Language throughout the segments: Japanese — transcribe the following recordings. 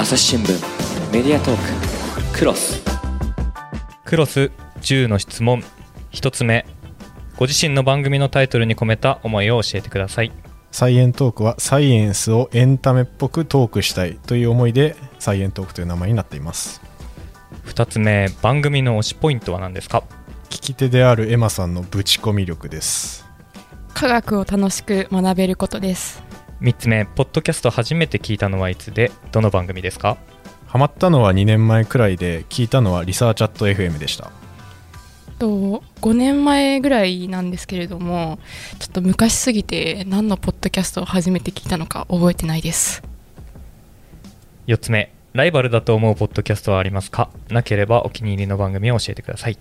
朝日新聞メディアトーククロス10の質問。1つ目、ご自身の番組のタイトルに込めた思いを教えてください。サイエントークはサイエンスをエンタメっぽくトークしたいという思いでサイエントークという名前になっています。2つ目、番組の推しポイントは何ですか？聞き手であるエマさんのぶち込み力です。科学を楽しく学べることです。3つ目、ポッドキャスト初めて聞いたのはいつで、どの番組ですか？ハマったのは2年前くらいで、聞いたのはリサーチャット FM でした。5年前ぐらいなんですけれども、ちょっと昔すぎて何のポッドキャストを初めて聞いたのか覚えてないです。4つ目、ライバルだと思うポッドキャストはありますか？なければお気に入りの番組を教えてください。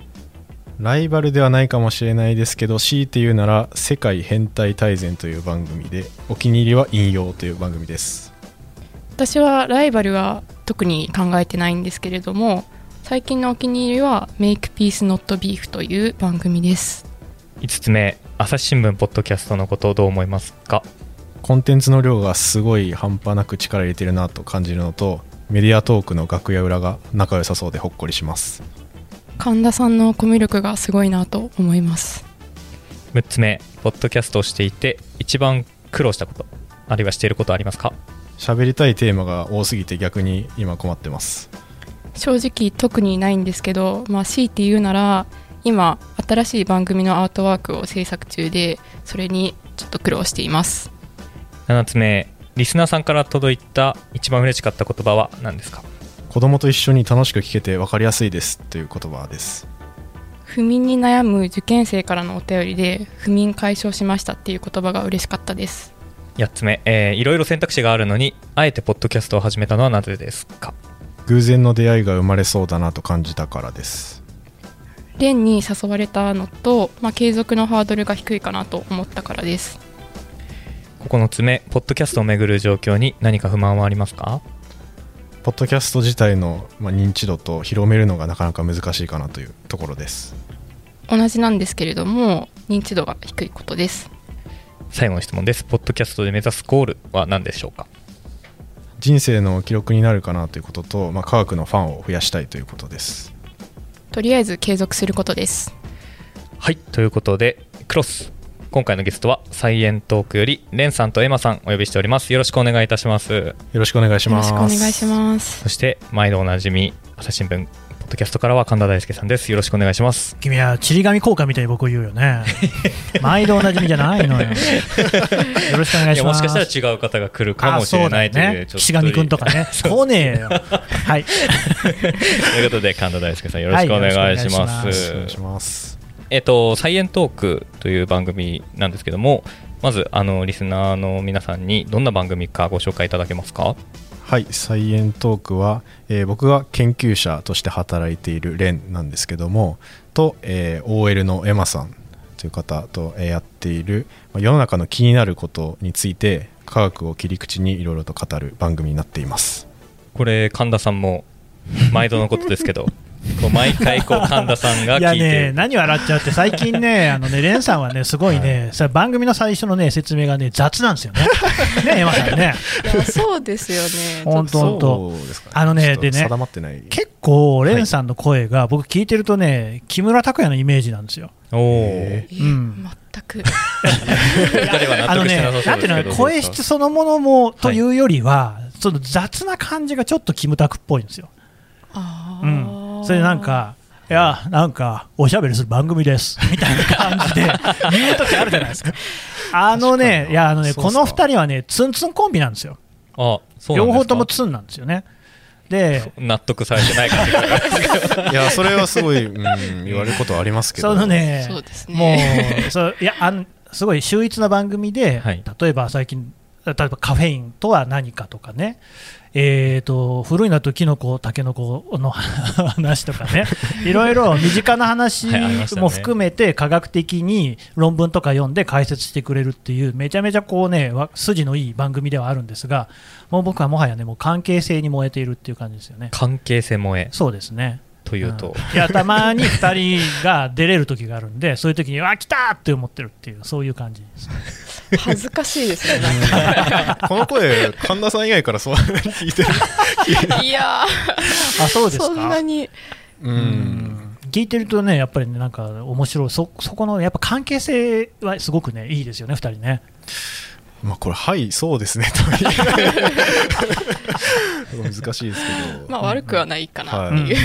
ライバルではないかもしれないですけど、強いて言うなら世界変態大全という番組で、お気に入りは引用という番組です。私はライバルは特に考えてないんですけれども、最近のお気に入りは Make Peace Not Beef という番組です。5つ目、朝日新聞ポッドキャストのことをどう思いますか？コンテンツの量がすごい半端なく力入れてるなと感じるのと、メディアトークの楽屋裏が仲良さそうでほっこりします。神田さんのコミュ力がすごいなと思います。6つ目、ポッドキャストをしていて一番苦労したこと、あるいはしていることはありますか？喋りたいテーマが多すぎて逆に今困ってます。正直特にないんですけど、強いて言うなら今新しい番組のアートワークを制作中で、それにちょっと苦労しています。7つ目、リスナーさんから届いた一番嬉しかった言葉は何ですか？子供と一緒に楽しく聞けて分かりやすいですという言葉です。不眠に悩む受験生からのお便りで、不眠解消しましたっていう言葉が嬉しかったです。8つ目、いろいろ選択肢があるのにあえてポッドキャストを始めたのはなぜですか？偶然の出会いが生まれそうだなと感じたからです。蓮に誘われたのと、継続のハードルが低いかなと思ったからです。9つ目、ポッドキャストをめぐる状況に何か不満はありますか？ポッドキャスト自体の認知度と広めるのがなかなか難しいかなというところです。同じなんですけれども、認知度が低いことです。最後の質問です。ポッドキャストで目指すゴールは何でしょうか？人生の記録になるかなということと、科学のファンを増やしたいということです。とりあえず継続することです。はい、ということでクロス、今回のゲストはサイエントークよりレンさんとエマさんお呼びしております。よろしくお願いいたします。よろしくお願いします。よろしくお願いします。そして毎度おなじみ朝日新聞ポッドキャストからは神田大輔さんです。よろしくお願いします。君はちり紙効果みたいに僕を言うよね毎度おなじみじゃないのよよろしくお願いします。いや、もしかしたら違う方が来るかもしれないという、岸上くんとかね来ねえよはいということで神田大輔さんよろしくお願いします。よろしくお願いします。サイエントークという番組なんですけども、まずリスナーの皆さんにどんな番組かご紹介いただけますか？はい、サイエントークは、僕が研究者として働いているレンなんですけどもと、OL のエマさんという方とやっている、世の中の気になることについて科学を切り口にいろいろと語る番組になっています。これ神田さんも毎度のことですけど毎回神田さんが聞いていや、ね、何笑っちゃうって。最近ね、レンさんはねすごいね、それ番組の最初のね説明がね雑なんですよねね、エマさんね。そうですよね。本当本当。ね、でね、定まってない結構レンさんの声が、僕聞いてるとね木村拓哉のイメージなんですよ。全くなんていうの、声質そのものもというよりは、その雑な感じがちょっとキムタクっぽいんですよ。それなんか、いや、なんかおしゃべりする番組ですみたいな感じで言う時あるじゃないですか。いやこの2人はねツンツンコンビなんですよ。あ、そうなんですか。両方ともツンなんですよね。で納得されてない感じがいや、それはすごい、言われることはありますけど、そうですね。もういや、すごい秀逸な番組で、例えば最近カフェインとは何かとかね、古いなとキノコタケノコの話とかね、いろいろ身近な話も含めて科学的に論文とか読んで解説してくれるっていう、めちゃめちゃ筋のいい番組ではあるんですが、もう僕はもはやねもう関係性に燃えているっていう感じですよね。関係性萌え。そうですね。というと、うん、いやたまに2人が出れる時があるんでそういう時に「あ来た!」って思ってるっていうそういう感じです、ね、恥ずかしいですねこの声神田さん以外からそんなに聞いてるいやあそうですかそんなにうん聞いてるとねやっぱりねなんか面白い そこのやっぱ関係性はすごくねいいですよね2人ね。まあ、これはいそうですねと難しいですけど、まあ、悪くはないかなっていう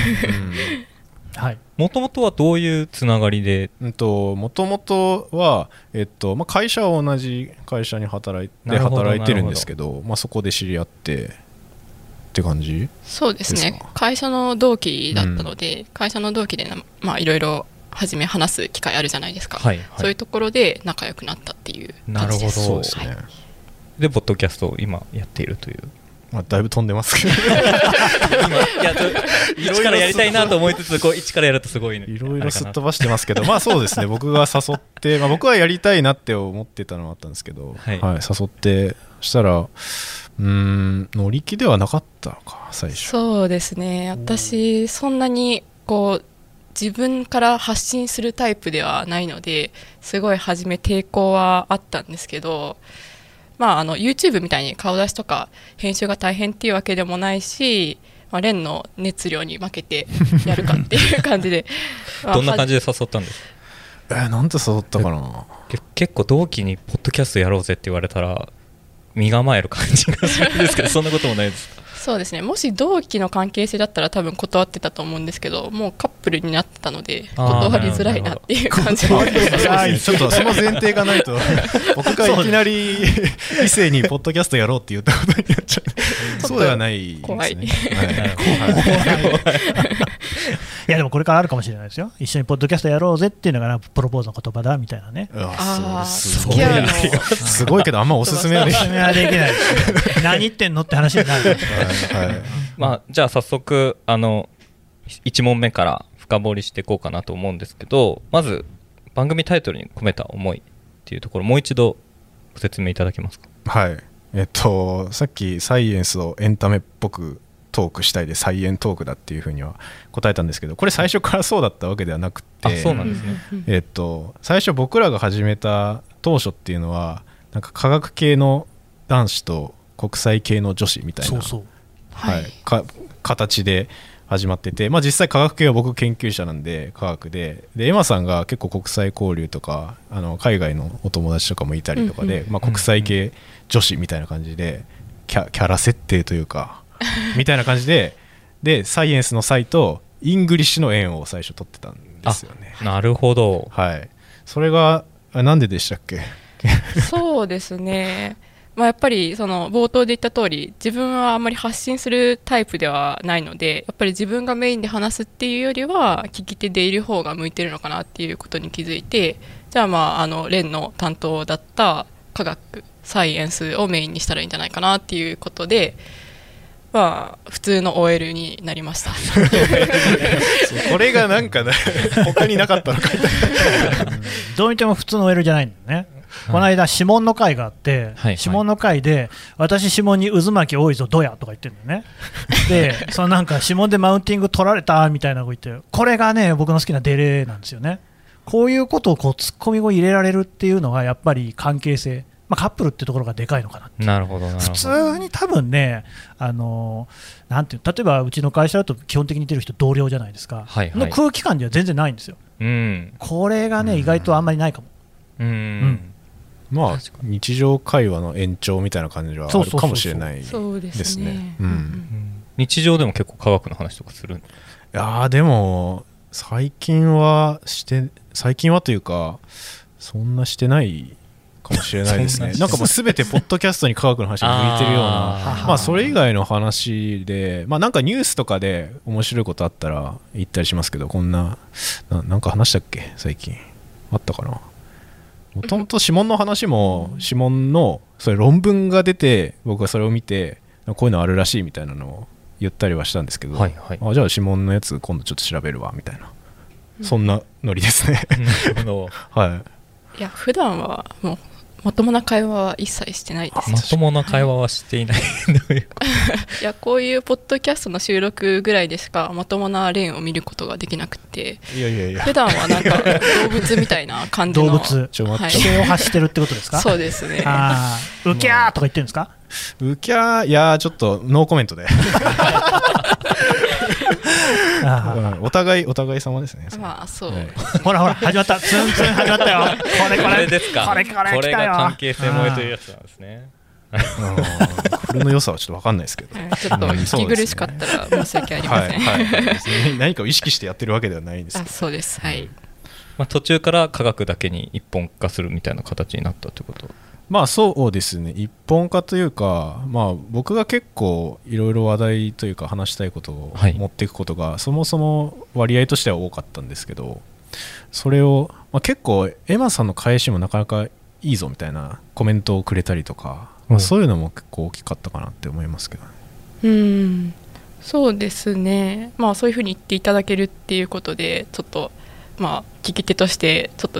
もともとはどういうつながりでもともとは、まあ、会社は同じ会社に働いてるんですけ ど、まあ、そこで知り合ってって感じ。そうですね会社の同期だったので、うん、会社の同期でいろいろ初め話す機会あるじゃないですか、はいはい、そういうところで仲良くなったっていう感じです。なるほどですね、はい、でポッドキャストを今やっているという、まあ、だいぶ飛んでますけど一からやりたいなと思いつつこう一からやるとすごいいろいろすっ飛ばしてますけどまあそうですね僕が誘って、まあ、僕はやりたいなって思ってたのはあったんですけど、はいはい、誘ってしたら乗り気ではなかったのか最初。そうですね私そんなにこう自分から発信するタイプではないのですごい初め抵抗はあったんですけど、まあ、YouTube みたいに顔出しとか編集が大変っていうわけでもないし、まあ、レンの熱量に負けてやるかっていう感じでどんな感じで誘ったんですか。なんて誘ったかな。結構同期にポッドキャストやろうぜって言われたら身構える感じがするんですけどそんなこともないですか。そうですねもし同期の関係性だったら多分断ってたと思うんですけどもうカップルになってたので断りづらいなっていう感じでちょっとその前提がないと僕がいきなり異性にポッドキャストやろうって言ったことになっちゃうそうではないですね。怖い、いやでもこれからあるかもしれないですよ一緒にポッドキャストやろうぜっていうのがプロポーズの言葉だみたいなね。あすごいけどあんまおすすめはできない何言ってんのって話になるはいはいまあ、じゃあ早速1問目から深掘りしていこうかなと思うんですけどまず番組タイトルに込めた思いっていうところもう一度ご説明いただけますか。はいさっきサイエンスをエンタメっぽくトークしたいでサイエントークだっていうふうには答えたんですけどこれ最初からそうだったわけではなくて。あそうなんですね最初僕らが始めた当初っていうのはなんか科学系の男子と国際系の女子みたいなそうそうはい、形で始まってて、まあ、実際科学系は僕研究者なんで科学 でエマさんが結構国際交流とか海外のお友達とかもいたりとかで、うんうんまあ、国際系女子みたいな感じでキャラ設定というかみたいな感じ でサイエンスのサイとイングリッシュの縁を最初取ってたんですよね。あなるほど、はい、それがなんででしたっけそうですねまあ、やっぱりその冒頭で言った通り自分はあんまり発信するタイプではないのでやっぱり自分がメインで話すっていうよりは聞き手でいる方が向いてるのかなっていうことに気づいてじゃあまあ蓮の担当だった科学サイエンスをメインにしたらいいんじゃないかなっていうことでまあ普通の OL になりましたこれがなんかね他になかったのかどう見ても普通の OL じゃないんだよね。この間指紋の会があって、はい、指紋の会で私指紋に渦巻き多いぞどやとか言ってるんだよねでそのなんか指紋でマウンティング取られたみたいなこと言ってこれがね僕の好きなデレなんですよね。こういうことをこうツッコミを入れられるっていうのがやっぱり関係性、まあ、カップルってところがでかいのかなって。なるほどなるほど。普通に多分ねなんていう例えばうちの会社だと基本的に出る人同僚じゃないですか、はいはい、の空気感では全然ないんですよ、うん、これがね意外とあんまりないかも。うん、うんまあ、日常会話の延長みたいな感じはあるかもしれないですね。日常でも結構科学の話とかする。いやでも最近はというかそんなしてないかもしれないですねなんかもう全てポッドキャストに科学の話が向いてるようなまあ、それ以外の話で、まあ、なんかニュースとかで面白いことあったら言ったりしますけどこんな なんか話したっけ最近あったかな。もともと指紋の話も指紋のそれ論文が出て僕はそれを見てこういうのあるらしいみたいなのを言ったりはしたんですけど、はいはい、あじゃあ指紋のやつ今度ちょっと調べるわみたいな、うん、そんなノリですね、うんはい、いや普段はもうまともな会話は一切してないです。まともな会話はしていない。どういうこと？いや、こういうポッドキャストの収録ぐらいでしかまともなレーンを見ることができなくて、いやいやいや、普段はなんか動物みたいな感じの動物、はい、気を発してるってことですか？そうですね。あ、ウキャーとか言ってるんですか？ウキャー、いやー、ちょっとノーコメントで。お互い様ですね。まあそう、はい、ほらほら始まった、ツンツン始まったよ。これですか、これが関係性萌えというやつなんですね。これの良さはちょっと分かんないですけど、ちょっと息苦しかったら申し訳ありません。はいはいはい、何かを意識してやってるわけではないんですけど。あ、そうです、はい。まあ、途中から科学だけに一本化するみたいな形になったということ。まあそうですね、一本化というか、まあ、僕が結構いろいろ話題というか話したいことを持っていくことがそもそも割合としては多かったんですけど、それを、まあ、結構エマさんの返しもなかなかいいぞみたいなコメントをくれたりとか、まあ、そういうのも結構大きかったかなって思いますけどね。うん、そうですね、まあ、そういうふうに言っていただけるっていうことでちょっと、まあ、聞き手としてちょっ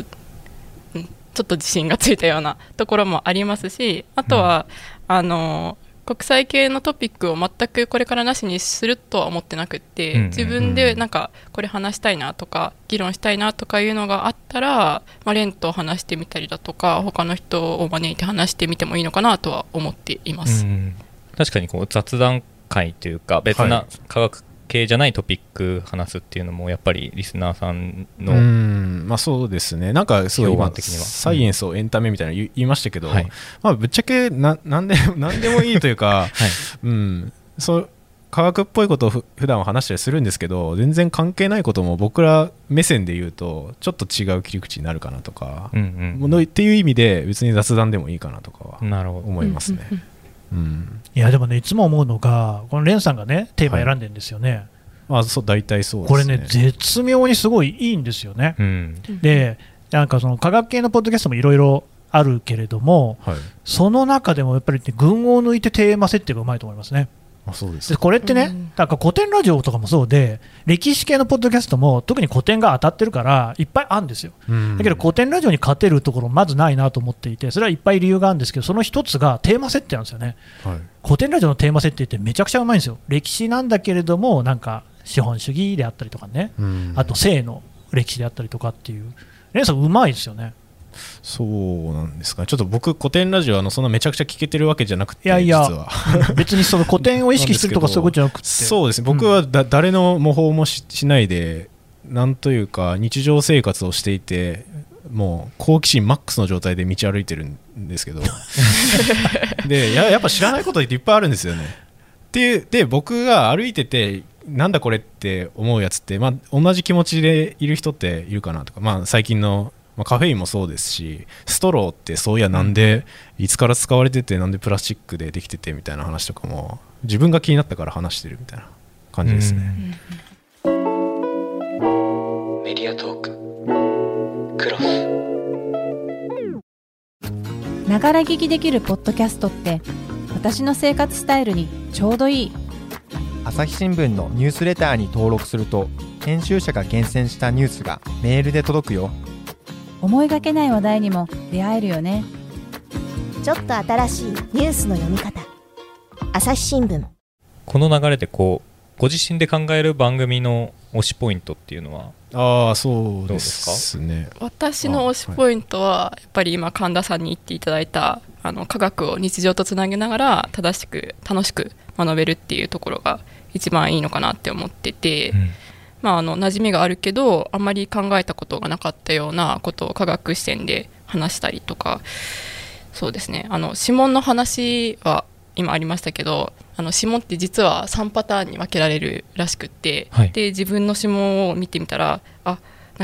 と自信がついたようなところもありますし、あとは、うん、国際系のトピックを全くこれからなしにするとは思ってなくって、自分でなんかこれ話したいなとか議論したいなとかいうのがあったら、まあ、レンと話してみたりだとか他の人を招いて話してみてもいいのかなとは思っています、うん、確かにこう雑談会というか別な科学、はい、系じゃないトピック話すっていうのもやっぱりリスナーさんの、うん、まあそうですね、なんかすごい今サイエンスをエンタメみたいなの言いましたけど、はい、まあぶっちゃけ何でもいいというか、はい、うん、そう科学っぽいことを普段は話したりするんですけど、全然関係ないことも僕ら目線で言うとちょっと違う切り口になるかなとか、うんうんうん、っていう意味で別に雑談でもいいかなとかは思いますね。うん、いやでもね、いつも思うのがこのレンさんがねテーマ選んでるんですよね、はい、まあ、そう大体そうですね。これね絶妙にすごいいいんですよね、うん、でなんかその科学系のポッドキャストもいろいろあるけれども、はい、その中でもやっぱり、ね、群を抜いてテーマ設定がうまいと思いますね。あ、そうです。でこれってね、うん、なんか古典ラジオとかもそうで歴史系のポッドキャストも特に古典が当たってるからいっぱいあるんですよ、うん、だけど古典ラジオに勝てるところまずないなと思っていて、それはいっぱい理由があるんですけど、その一つがテーマ設定なんですよね、はい、古典ラジオのテーマ設定ってめちゃくちゃうまいんですよ。歴史なんだけれどもなんか資本主義であったりとかね、うん、あと性の歴史であったりとかっていう、レンさんうまいですよね。そうなんですか、ね、ちょっと僕古典ラジオそんなめちゃくちゃ聞けてるわけじゃなくて、いやいや実は別にその古典を意識するとかそういうことじゃなくて、そうですね、僕は誰の模倣も しないで、なんというか日常生活をしていてもう好奇心マックスの状態で道歩いてるんですけどで やっぱ知らないことっていっぱいあるんですよね。で僕が歩いててなんだこれって思うやつって、まあ、同じ気持ちでいる人っているかなとか、まあ、最近のカフェインもそうですし、ストローってそういやなんでいつから使われててなんでプラスチックでできててみたいな話とかも自分が気になったから話してるみたいな感じですね。メディアトーククロス、ながら聞きできるポッドキャストって私の生活スタイルにちょうどいい。朝日新聞のニュースレターに登録すると編集者が厳選したニュースがメールで届くよ。思いがけない話題にも出会えるよね。ちょっと新しいニュースの読み方、朝日新聞。この流れでこうご自身で考える番組の推しポイントっていうのはどうですか？そうですね、私の推しポイントはやっぱり今神田さんに言っていただいた科学を日常とつなげながら正しく楽しく学べるっていうところが一番いいのかなって思ってて、うん、まあ、馴染みがあるけどあんまり考えたことがなかったようなことを科学視点で話したりとか、そうですね、指紋の話は今ありましたけど、指紋って実は3パターンに分けられるらしくって、はい、で自分の指紋を見てみたらなん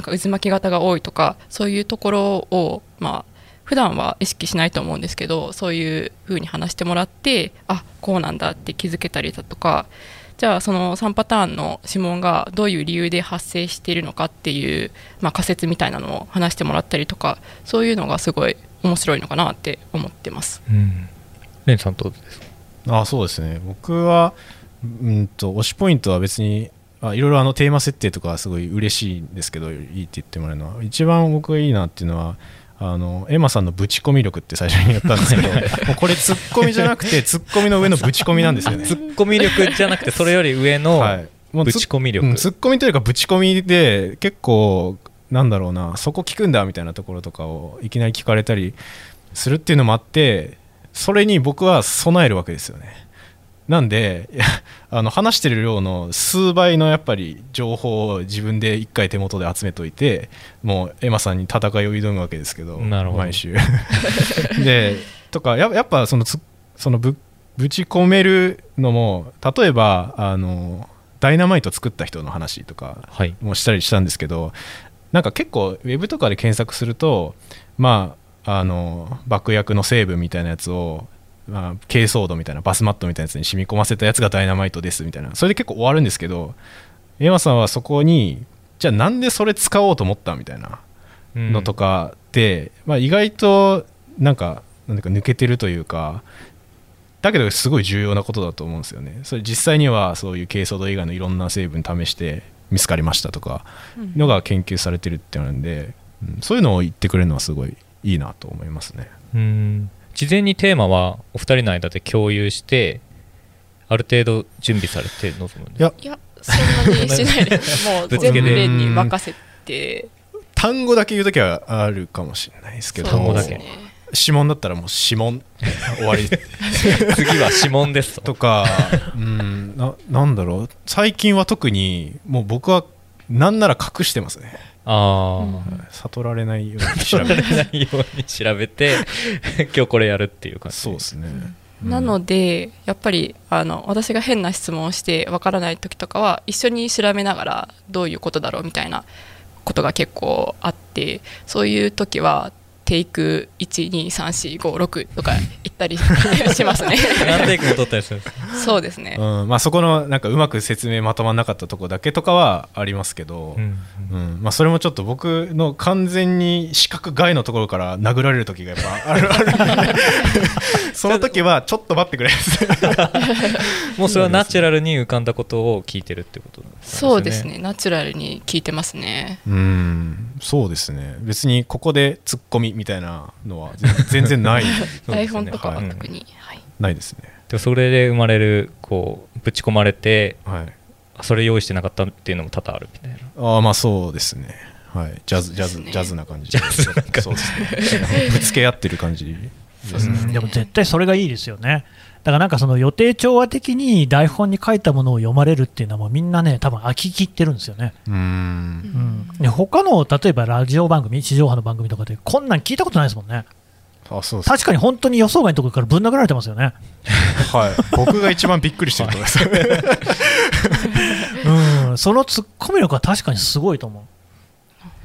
か渦巻き型が多いとかそういうところを、まあ、普段は意識しないと思うんですけどそういう風に話してもらってこうなんだって気づけたりだとか、じゃあその3パターンの指紋がどういう理由で発生しているのかっていう、まあ、仮説みたいなのを話してもらったりとか、そういうのがすごい面白いのかなって思ってます、うん、レンさんどうですか？そうですね、僕は推しポイントは別にいろいろテーマ設定とかすごい嬉しいんですけど、いいって言ってもらえるのは一番僕がいいなっていうのはエマさんのぶち込み力って最初に言ったんですけどもうこれツッコミじゃなくてツッコミの上のぶち込みなんですよねツッコミ力じゃなくてそれより上のぶち込み力、はい、ツッコミというかぶち込みで結構なんだろうなそこ聞くんだみたいなところとかをいきなり聞かれたりするっていうのもあってそれに僕は備えるわけですよね。なんで話してる量の数倍のやっぱり情報を自分で一回手元で集めといてもうエマさんに戦いを挑むわけですけど毎週でとかやっぱその ぶち込めるのも例えばダイナマイト作った人の話とかもしたりしたんですけど、はい、なんか結構ウェブとかで検索するとまあ爆薬の成分みたいなやつを珪藻土みたいなバスマットみたいなやつに染み込ませたやつがダイナマイトですみたいなそれで結構終わるんですけどエマさんはそこにじゃあなんでそれ使おうと思ったみたいなのとかで、うんまあ、意外となんか抜けてるというかだけどすごい重要なことだと思うんですよね。それ実際にはそういう珪藻土以外のいろんな成分試して見つかりましたとかのが研究されてるってなんで、うん、そういうのを言ってくれるのはすごいいいなと思いますね。うん事前にテーマはお二人の間で共有してある程度準備されて臨むんですか？いやそんなにしないですもう全面に任せて単語だけ言うときはあるかもしれないですけど単語だけ指紋だったらもう指紋終わり次は指紋ですとかなんだろう最近は特にもう僕はなんなら隠してますね。あ悟られないように調べて今日これやるっていう感じそうですね、うん、なのでやっぱり私が変な質問をしてわからない時とかは一緒に調べながらどういうことだろうみたいなことが結構あってそういう時はテイク 1,2,3,4,5,6 とか行ったりしますね何テイクも取ったりするんですか？そうですね、うんまあ、そこのなんかうまく説明まとまんなかったとこだけとかはありますけど、うんうんまあ、それもちょっと僕の完全に視覚外のところから殴られる時がやっぱあるその時はちょっと待ってくれもうそれはナチュラルに浮かんだことを聞いてるってことなんですね。そうですねナチュラルに聞いてますね。うんそうですね別にここでツッコミみたいなのは全然ない、ね、台本とかは特に、はいはい、ないですね。でそれで生まれるこうぶち込まれて、はい、それ用意してなかったっていうのも多々あるみたいな。あまあそうですね、はい、ジャズな感じぶつけ合ってる感じですね、うん、でも絶対それがいいですよね。だからなんかその予定調和的に台本に書いたものを読まれるっていうのはもうみんなね多分飽ききってるんですよね。うん、他の例えばラジオ番組地上波の番組とかでこんなん聞いたことないですもんね。あそう確かに本当に予想外のところからぶん殴られてますよねはい僕が一番びっくりしてると思いますうんそのツッコミ力は確かにすごいと思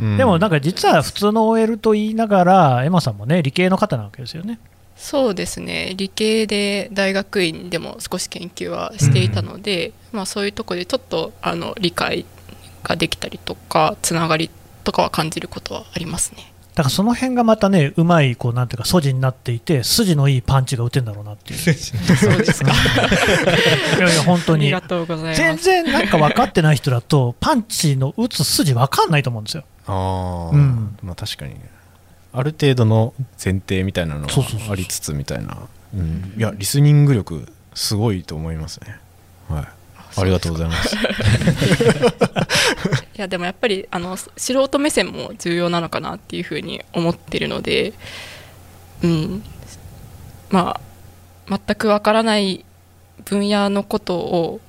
う。でもなんか実は普通の OL と言いながらエマさんもね理系の方なわけですよね。そうですね理系で大学院でも少し研究はしていたので、うんまあ、そういうところでちょっと理解ができたりとかつながりとかは感じることはありますね。だからその辺がまたねうまいこうなんていうか素地になっていて筋のいいパンチが打てるんだろうなっていうそうですかいやいや本当にありがとうございます。全然なんか分かってない人だとパンチの打つ筋分かんないと思うんですよ。あ、うんまあ、確かにある程度の前提みたいなのがありつつみたいな、うん、いやリスニング力すごいと思いますね、はい、ありがとうございますいやでもやっぱり素人目線も重要なのかなっていうふうに思ってるので、うんまあ、全くわからない分野のことを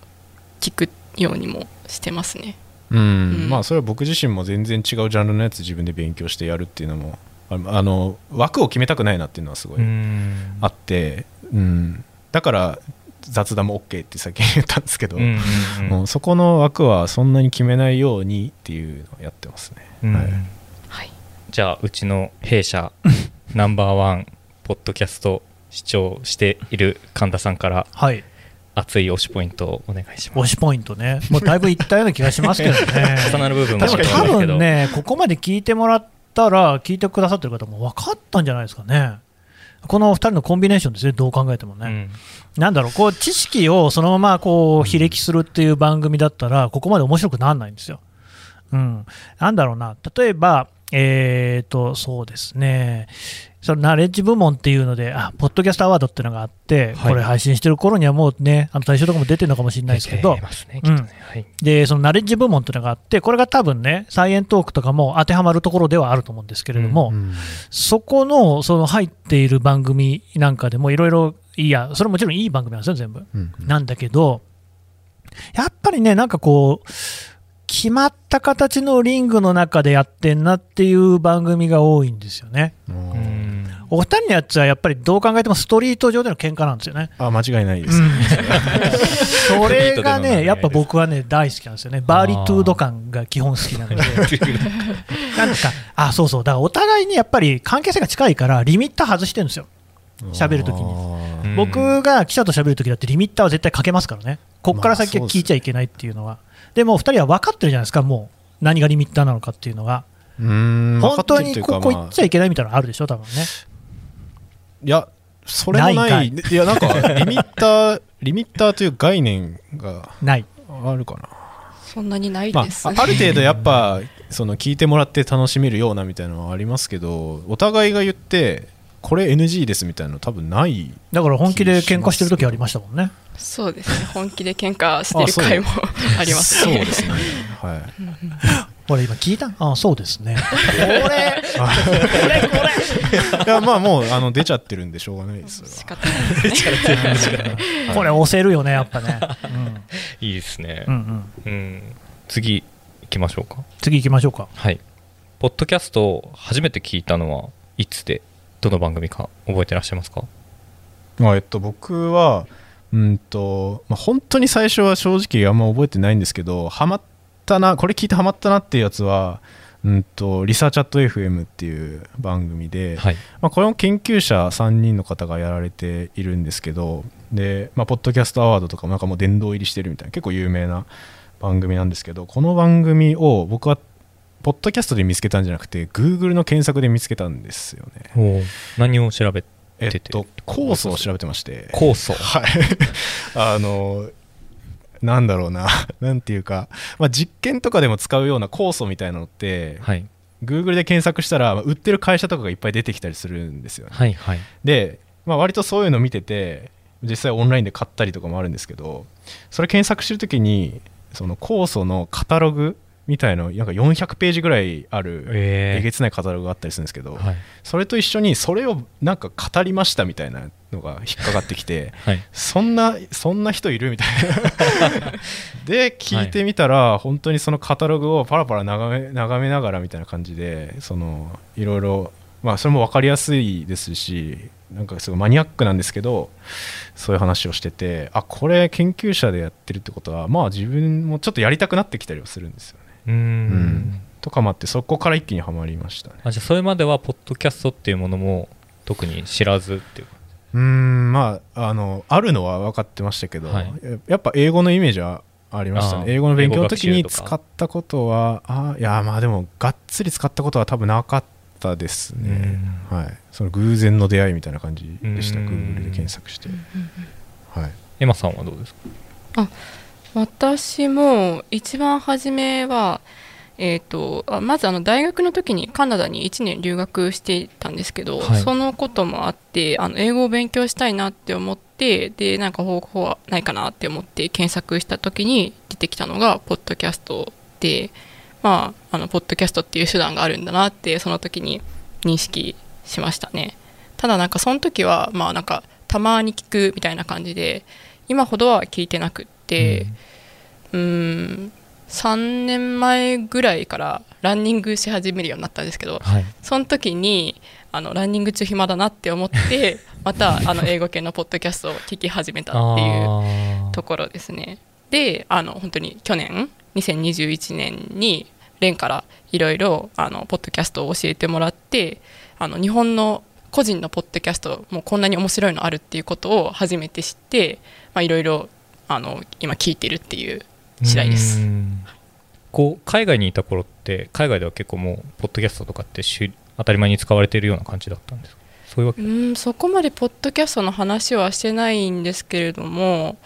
聞くようにもしてますね。うんうんまあ、それは僕自身も全然違うジャンルのやつ自分で勉強してやるっていうのも枠を決めたくないなっていうのはすごいあってうんだから雑談も OK って先に言ったんですけど、うんうん、もうそこの枠はそんなに決めないようにっていうのをやってますね、うんはいはい、じゃあうちの弊社ナンバーワンポッドキャスト視聴している神田さんから、はい熱い推しポイントをお願いします。推しポイントねもうだいぶいったような気がしますけどね重なる部分も多分ねここまで聞いてもらったら聞いてくださってる方も分かったんじゃないですかね。この2人のコンビネーションですねどう考えてもね、うん、なんだろうこう知識をそのままこう披歴するっていう番組だったらここまで面白くならないんですよ、うん、なんだろうな例えばそうですね、そのナレッジ部門っていうので、ポッドキャストアワードっていうのがあって、はい、これ配信してる頃にはもうね、大賞とかも出てるのかもしれないですけど、で、そのナレッジ部門っていうのがあって、これが多分ね、サイエントークとかも当てはまるところではあると思うんですけれども、うんうん、そこの、その入っている番組なんかでもいろいろ、いや、それもちろんいい番組なんですよ、全部。うんうん、なんだけど、やっぱりね、なんかこう、決まった形のリングの中でやってんなっていう番組が多いんですよね。うん、お二人のやつはやっぱりどう考えてもストリート上での喧嘩なんですよね。間違いないです、それがねやっぱ僕はね大好きなんですよね。バーリトゥード感が基本好きなのでなんかそうそう、だからお互いにやっぱり関係性が近いからリミッター外してるんですよ、喋るときに。僕が記者と喋るときだってリミッターは絶対かけますからね、ここから先は聞いちゃいけないっていうのは、でも2人は分かってるじゃないですか、もう何がリミッターなのかっていうのが。本当にここ行っちゃいけないみたいなのあるでしょ、多分ね。いや、それもない、いや、なんかリミッターという概念があるかな、そんなにないですね。ある程度、やっぱその聞いてもらって楽しめるようなみたいなのはありますけど、お互いが言って、これ NG ですみたいなの多分ない。だから本気で喧嘩してる時ありましたもんね。そうですね、本気で喧嘩してる回もありますね。そうですね、はい。これ今聞いた？そうですね。これいや、まあもう出ちゃってるんでしょうがないですが。仕方ないですね。これ押せるよね、やっぱね。いいですね。次行きましょうか。はい。ポッドキャストを初めて聞いたのはいつで、どの番組か覚えてらっしゃいますか？僕は本当に最初は正直あんま覚えてないんですけど、ハマったな、これ聞いてハマったなっていうやつはリサーチャット FM っていう番組で、はい、これも研究者3人の方がやられているんですけど、で、ポッドキャストアワードとかもなんかもう殿堂入りしてるみたいな結構有名な番組なんですけど、この番組を僕はポッドキャストで見つけたんじゃなくて Google の検索で見つけたんですよね。何を調べてて、コースを調べてまして。コース、はいなんだろうな、なんていうか、実験とかでも使うようなコースみたいなのって、はい、Google で検索したら売ってる会社とかがいっぱい出てきたりするんですよね、はいはい。で、割とそういうの見てて実際オンラインで買ったりとかもあるんですけど、それ検索してるときにそのコースのカタログみたいな、なんか400ページぐらいあるえげつないカタログがあったりするんですけど、はい、それと一緒にそれをなんか語りましたみたいなのが引っかかってきて、はい、そんな人いるみたいなで聞いてみたら、はい、本当にそのカタログをパラパラ眺めながらみたいな感じで、そのいろいろ、それも分かりやすいですし、なんかすごいマニアックなんですけど、そういう話をしてて、これ研究者でやってるってことは、自分もちょっとやりたくなってきたりはするんですよね。とかもあって、そこから一気にはまりましたね。じゃあそれまではポッドキャストっていうものも特に知らずっていうか。あるのは分かってましたけど、はい、やっぱ英語のイメージはありましたね。英語の勉強の時に使ったことは、でもがっつり使ったことは多分なかったですね、はい、その偶然の出会いみたいな感じでした。 Google で検索して、はい、エマさんはどうですか？私も一番初めは、まず大学の時にカナダに1年留学していたんですけど、はい、そのこともあって英語を勉強したいなって思って、でなんか方法はないかなって思って検索した時に出てきたのがポッドキャストで、ポッドキャストっていう手段があるんだなってその時に認識しましたね。ただなんかその時はなんかたまに聞くみたいな感じで今ほどは聞いてなくて、3年前ぐらいからランニングし始めるようになったんですけど、はい、その時にランニング中暇だなって思ってまた英語系のポッドキャストを聞き始めたっていうところですね。で本当に去年2021年にレンからいろいろポッドキャストを教えてもらって、日本の個人のポッドキャストもこんなに面白いのあるっていうことを初めて知って、いろいろ今聞いてるっていう次第です。こう海外にいた頃って、海外では結構もうポッドキャストとかって当たり前に使われているような感じだったんですか？そういうわけです。そこまでポッドキャストの話はしてないんですけれども、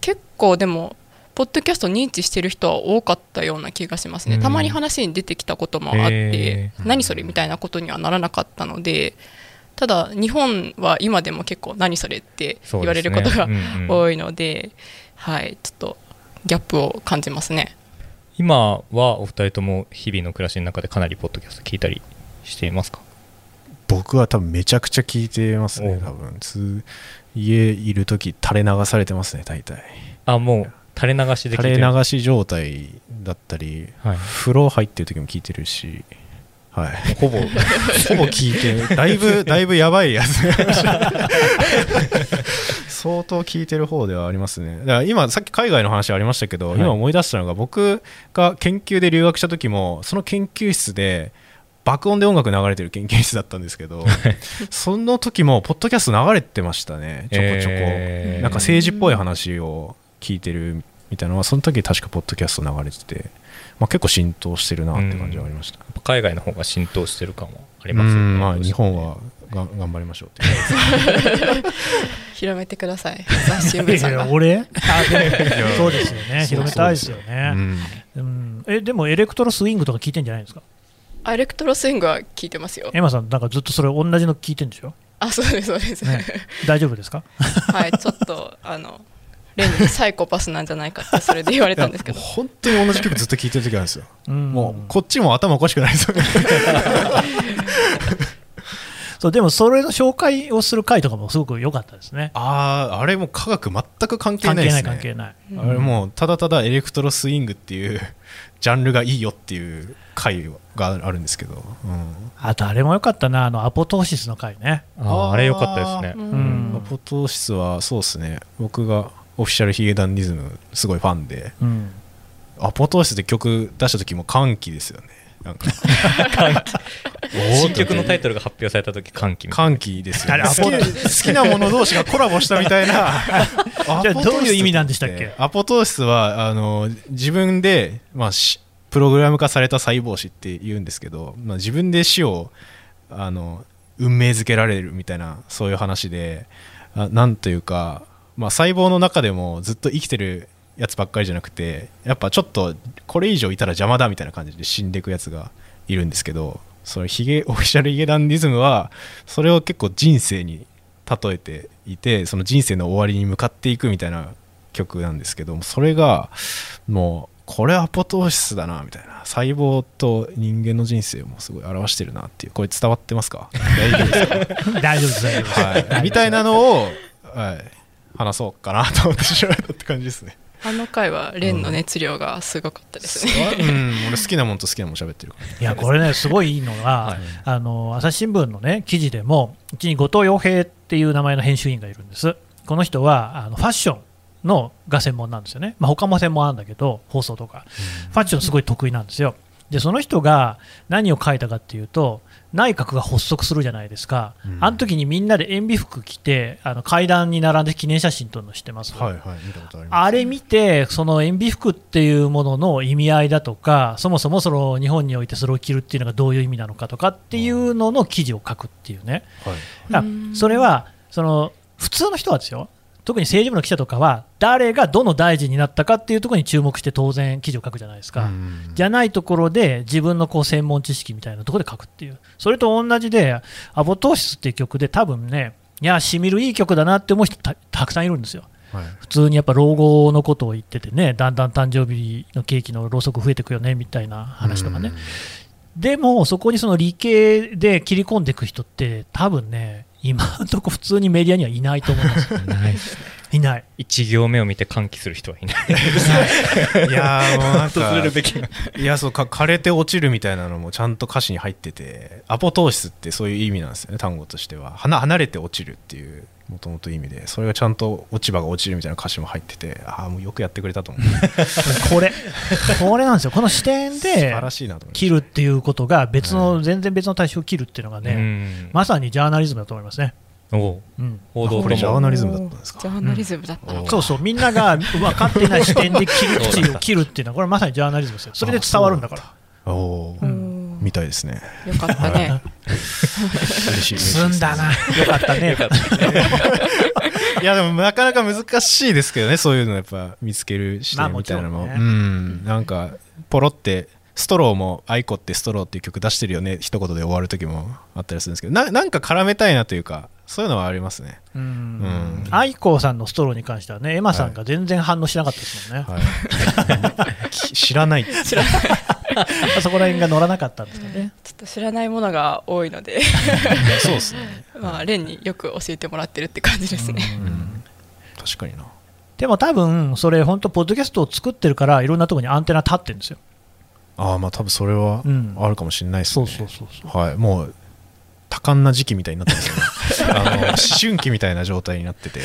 結構でもポッドキャスト認知してる人は多かったような気がしますね。たまに話に出てきたこともあって、何それみたいなことにはならなかったので、ただ日本は今でも結構何それって言われることが、多いので、はい、ちょっとギャップを感じますね。今はお二人とも日々の暮らしの中でかなりポッドキャスト聞いたりしていますか？僕は多分めちゃくちゃ聞いてますね。多分家いるとき垂れ流されてますね、大体。あ、もう垂れ流しで聞いてる。垂れ流し状態だったり、はい、風呂入ってるときも聞いてるし、はい、ほぼ聞いてる。だいぶやばいやつ相当聞いてる方ではありますね。だから今さっき海外の話ありましたけど、はい、今思い出したのが、僕が研究で留学した時もその研究室で爆音で音楽流れてる研究室だったんですけど、その時もポッドキャスト流れてましたね、ちょこちょこ、なんか政治っぽい話を聞いてるみたいなのはその時確かポッドキャスト流れてて、まあ、結構浸透してるなって感じはありました。やっぱ海外の方が浸透してる感はありますよね。まあ、日本は頑張りましょうって広めてください、新聞さんが。俺そうですよね、広めたいですよね。でもエレクトロスイングとか聞いてんじゃないですか？エレクトロスイングは聞いてますよ。エマさんなんかずっとそれ同じの聞いてんでしょ？あ、そうですそうです、ね、大丈夫ですか？はい、ちょっとレンにサイコパスなんじゃないかってそれで言われたんですけど本当に同じ曲ずっと聴いてる時あるんですよもうこっちも頭おかしくないですよねそうでもそれの紹介をする回とかもすごく良かったですね。あれも科学全く関係ないですね。関係ないあれもうただただエレクトロスイングっていうジャンルがいいよっていう回があるんですけど、あとあれも良かったな、アポトーシスの回ね。あれ良かったですね。アポトーシスはそうですね、僕がオフィシャルヒゲダンディズムすごいファンで、アポトーシスで曲出した時も歓喜ですよね。なんか新曲のタイトルが発表された時歓喜ですよね。好きなもの同士がコラボしたみたいなどういう意味なんでしたっけ？アポトーシスは自分で、まあ、プログラム化された細胞子って言うんですけど、まあ、自分で死を運命づけられるみたいな、そういう話で、なんというか、まあ、細胞の中でもずっと生きてるやつばっかりじゃなくて、やっぱちょっとこれ以上いたら邪魔だみたいな感じで死んでいくやつがいるんですけど、それオフィシャルヒゲダンディズムはそれを結構人生に例えていて、その人生の終わりに向かっていくみたいな曲なんですけど、それがもうこれアポトーシスだなみたいな、細胞と人間の人生をもすごい表してるなっていう、これ伝わってますか？大丈夫ですか？大丈夫です、はい、みたいなのを、はい、話そうかなと思ってしまったって感じですね。あの回はレンの熱量がすごかったですね、俺好きなもんと好きなもん喋ってるから。いやこれね、すごいいいのが、はい、朝日新聞のね記事でも、うちに後藤洋平っていう名前の編集員がいるんです。この人はファッションのが専門なんですよね、まあ、他も専門なんだけど放送とか、ファッションすごい得意なんですよ。でその人が何を書いたかっていうと、内閣が発足するじゃないですか、あの時にみんなで塩ビ服着て階段に並んで記念写真撮るの知ってます？はいはい、見たことあります。あれ見て、その塩ビ服っていうものの意味合いだとか、そもそもその日本においてそれを着るっていうのがどういう意味なのかとかっていうのの記事を書くっていうね、それはその普通の人はですよ、特に政治部の記者とかは誰がどの大臣になったかっていうところに注目して当然記事を書くじゃないですか、じゃないところで自分のこう専門知識みたいなところで書くっていう、それと同じでアポトーシスっていう曲で多分ね、いやしみるいい曲だなって思う人 たくさんいるんですよ、はい、普通にやっぱ老後のことを言っててね、だんだん誕生日のケーキのろうそく増えてくよねみたいな話とかね、でもそこにその理系で切り込んでいく人って多分ね、今のとこ普通にメディアにはいないと思います、いない。1行目を見て歓喜する人はいないいやもうなんかいやそうか、枯れて落ちるみたいなのもちゃんと歌詞に入ってて、アポトーシスってそういう意味なんですよね、単語としては。離れて落ちるっていうもともと意味で、それがちゃんと落ち葉が落ちるみたいな歌詞も入ってて、ああもうよくやってくれたと思うこれなんですよ、この視点で切るっていうことが別の、全然別の対象を切るっていうのがね、まさにジャーナリズムだと思いますね。報道、これジャーナリズムだったんですか？ジャーナリズムだったのか、そうそう、みんなが分かってない視点で切る口を切るっていうのは、これまさにジャーナリズムですよ。それで伝わるんだから。みたいですね。よかったね。進んだな。よかったね。いやでもなかなか難しいですけどね、そういうのやっぱ見つける視点みたいなのも、まあもちろんね、うん、なんかポロってストローもアイコってストローっていう曲出してるよね一言で終わる時もあったりするんですけど、 なんか絡めたいなというかそういうのはありますね。うんうん、アイコさんのストローに関してはねエマさんが全然反応しなかったですもんね、はい、知らないそこら辺が乗らなかったんですかね。ちょっと知らないものが多いのでそうですね、まあ、レンによく教えてもらってるって感じですね。うん、確かにな。でも多分それ本当ポッドキャストを作ってるからいろんなところにアンテナ立ってるんですよ。ああ、まあ多分それはあるかもしれないですね。もう多感な時期みたいになってますね思春期みたいな状態になってて、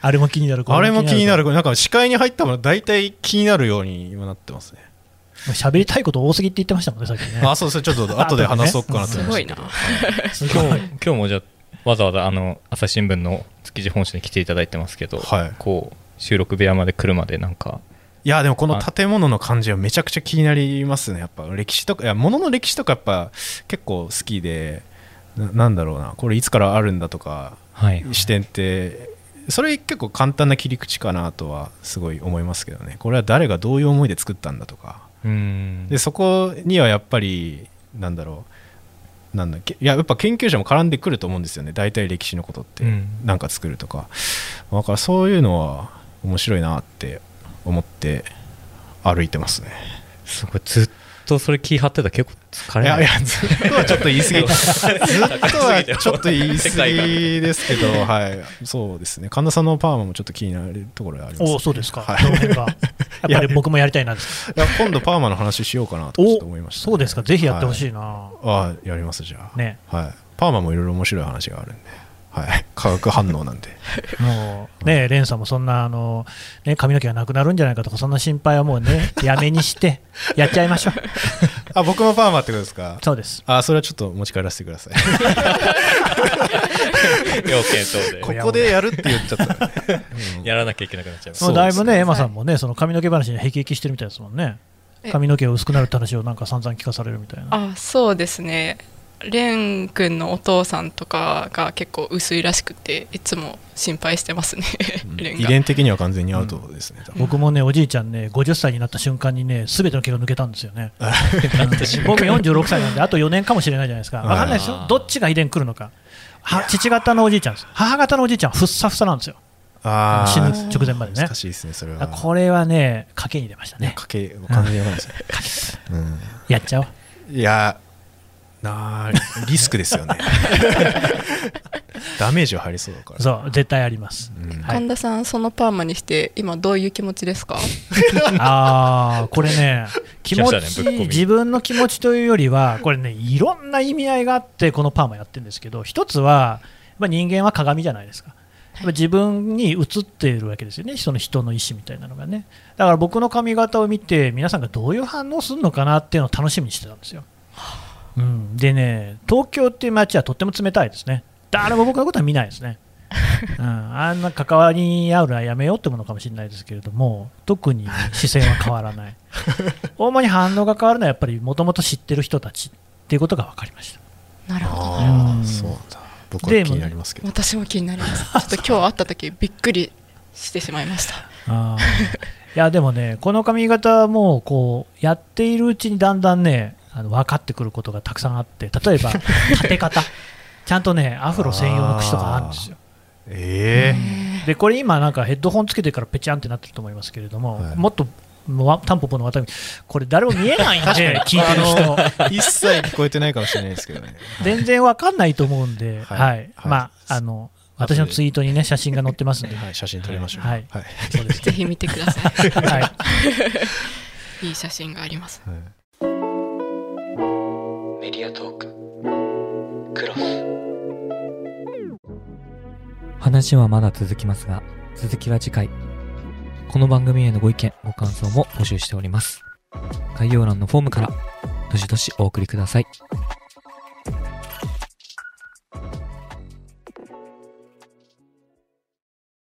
あれも気になる、あれも気になる、なんか視界に入ったもの大体気になるように今なってますね。喋りたいこと多すぎって言ってましたもんねさっきね。あ、そうそう、ちょっと後で話そうかなと思いましたけど、今日もじゃあわざわざ朝日新聞の築地本社に来ていただいてますけど、はい、こう収録部屋まで来るまでなんか、いやでもこの建物の感じはめちゃくちゃ気になりますね。やっぱ歴史とか、いや物の歴史とかやっぱ結構好きで、 なんだろうなこれいつからあるんだとか、はい、視点ってそれ結構簡単な切り口かなとはすごい思いますけどね。これは誰がどういう思いで作ったんだとか、うん、でそこにはやっぱりなんだろう、なんだっけ、いややっぱ研究者も絡んでくると思うんですよね、大体歴史のことってなんか作るとか、うん、だからそういうのは面白いなって思って歩いてますね。すごい、ずっとそれ気張ってたら結構疲れない。いやいや、ずっとはちょっと言い過ぎずっとはちょっと言い過ぎですけど、はい、そうですね。神田さんのパーマもちょっと気になるところがあります、ね、お、そうですか、はい、やっぱり僕もやりたいなですいや今度パーマの話しようかなとちょっと思いました、ね、そうですか、ぜひやってほしいな、はい、あ、やりますじゃあ、ね、はい、パーマもいろいろ面白い話があるんで、はい、化学反応なんでもうね、レンさんもそんなね、髪の毛がなくなるんじゃないかとかそんな心配はもうねやめにしてやっちゃいましょうあ、僕もパーマってことですか。そうです。あ、それはちょっと持ち帰らせてくださいここでやるって言っちゃったねやらなきゃいけなくなっちゃいます。もうだいぶね、エマさんもねその髪の毛話にへきへきしてるみたいですもんね。髪の毛が薄くなるって話をなんか散々聞かされるみたいな。あ、そうですね、蓮くんのお父さんとかが結構薄いらしくていつも心配してますね、うん、遺伝的には完全にアウトですね、うん、僕もねおじいちゃんね50歳になった瞬間にね全ての毛が抜けたんですよね僕46歳なんであと4年かもしれないじゃないですか。分かんないですよ、どっちが遺伝来るのか。父方のおじいちゃんです。母方のおじいちゃんはふっさふさなんですよ。あ、死ぬ直前までね。難しいですねそれは。これはね賭けに出ましたね。賭け完全にやばいですね、うん、やっちゃおう。いやな、リスクですよねダメージは入りそうだから。そう、絶対あります、うん、はい、神田さんそのパーマにして今どういう気持ちですかあ、これね気持ち、自分の気持ちというよりはこれねいろんな意味合いがあってこのパーマやってるんですけど、一つは人間は鏡じゃないですか。自分に映っているわけですよね、その人の意思みたいなのがね。だから僕の髪型を見て皆さんがどういう反応するのかなっていうのを楽しみにしてたんですよ。うん、でね、東京っていう街はとっても冷たいですね。誰も僕のことは見ないですね、うん、あんな関わり合うのはやめようってものかもしれないですけれども、特に視線は変わらない大間に反応が変わるのはやっぱりもともと知ってる人たちっていうことが分かりました。なるほど、あ、うん、そうだ、僕は気になりますけど。私も気になりますちょっと今日会った時びっくりしてしまいましたあいやでもね、この髪型もこうやっているうちにだんだんね分かってくることがたくさんあって、例えば立て方ちゃんとねアフロ専用の櫛とかあるんですよ。でこれ今なんかヘッドホンつけてからペチャンってなってると思いますけれども、はい、もっとタンポポの渡辺これ誰も見えないんで聞いてる人一切聞こえてないかもしれないですけどね全然分かんないと思うんで、はいはいはい、まあ私のツイートにね写真が載ってますんで、はい、写真撮りましょう、はいはい、そうです、ぜひ見てください、はい、いい写真があります、はい。メディアトーククロス、話はまだ続きますが、続きは次回。この番組へのご意見ご感想も募集しております。概要欄のフォームからどしどしお送りください。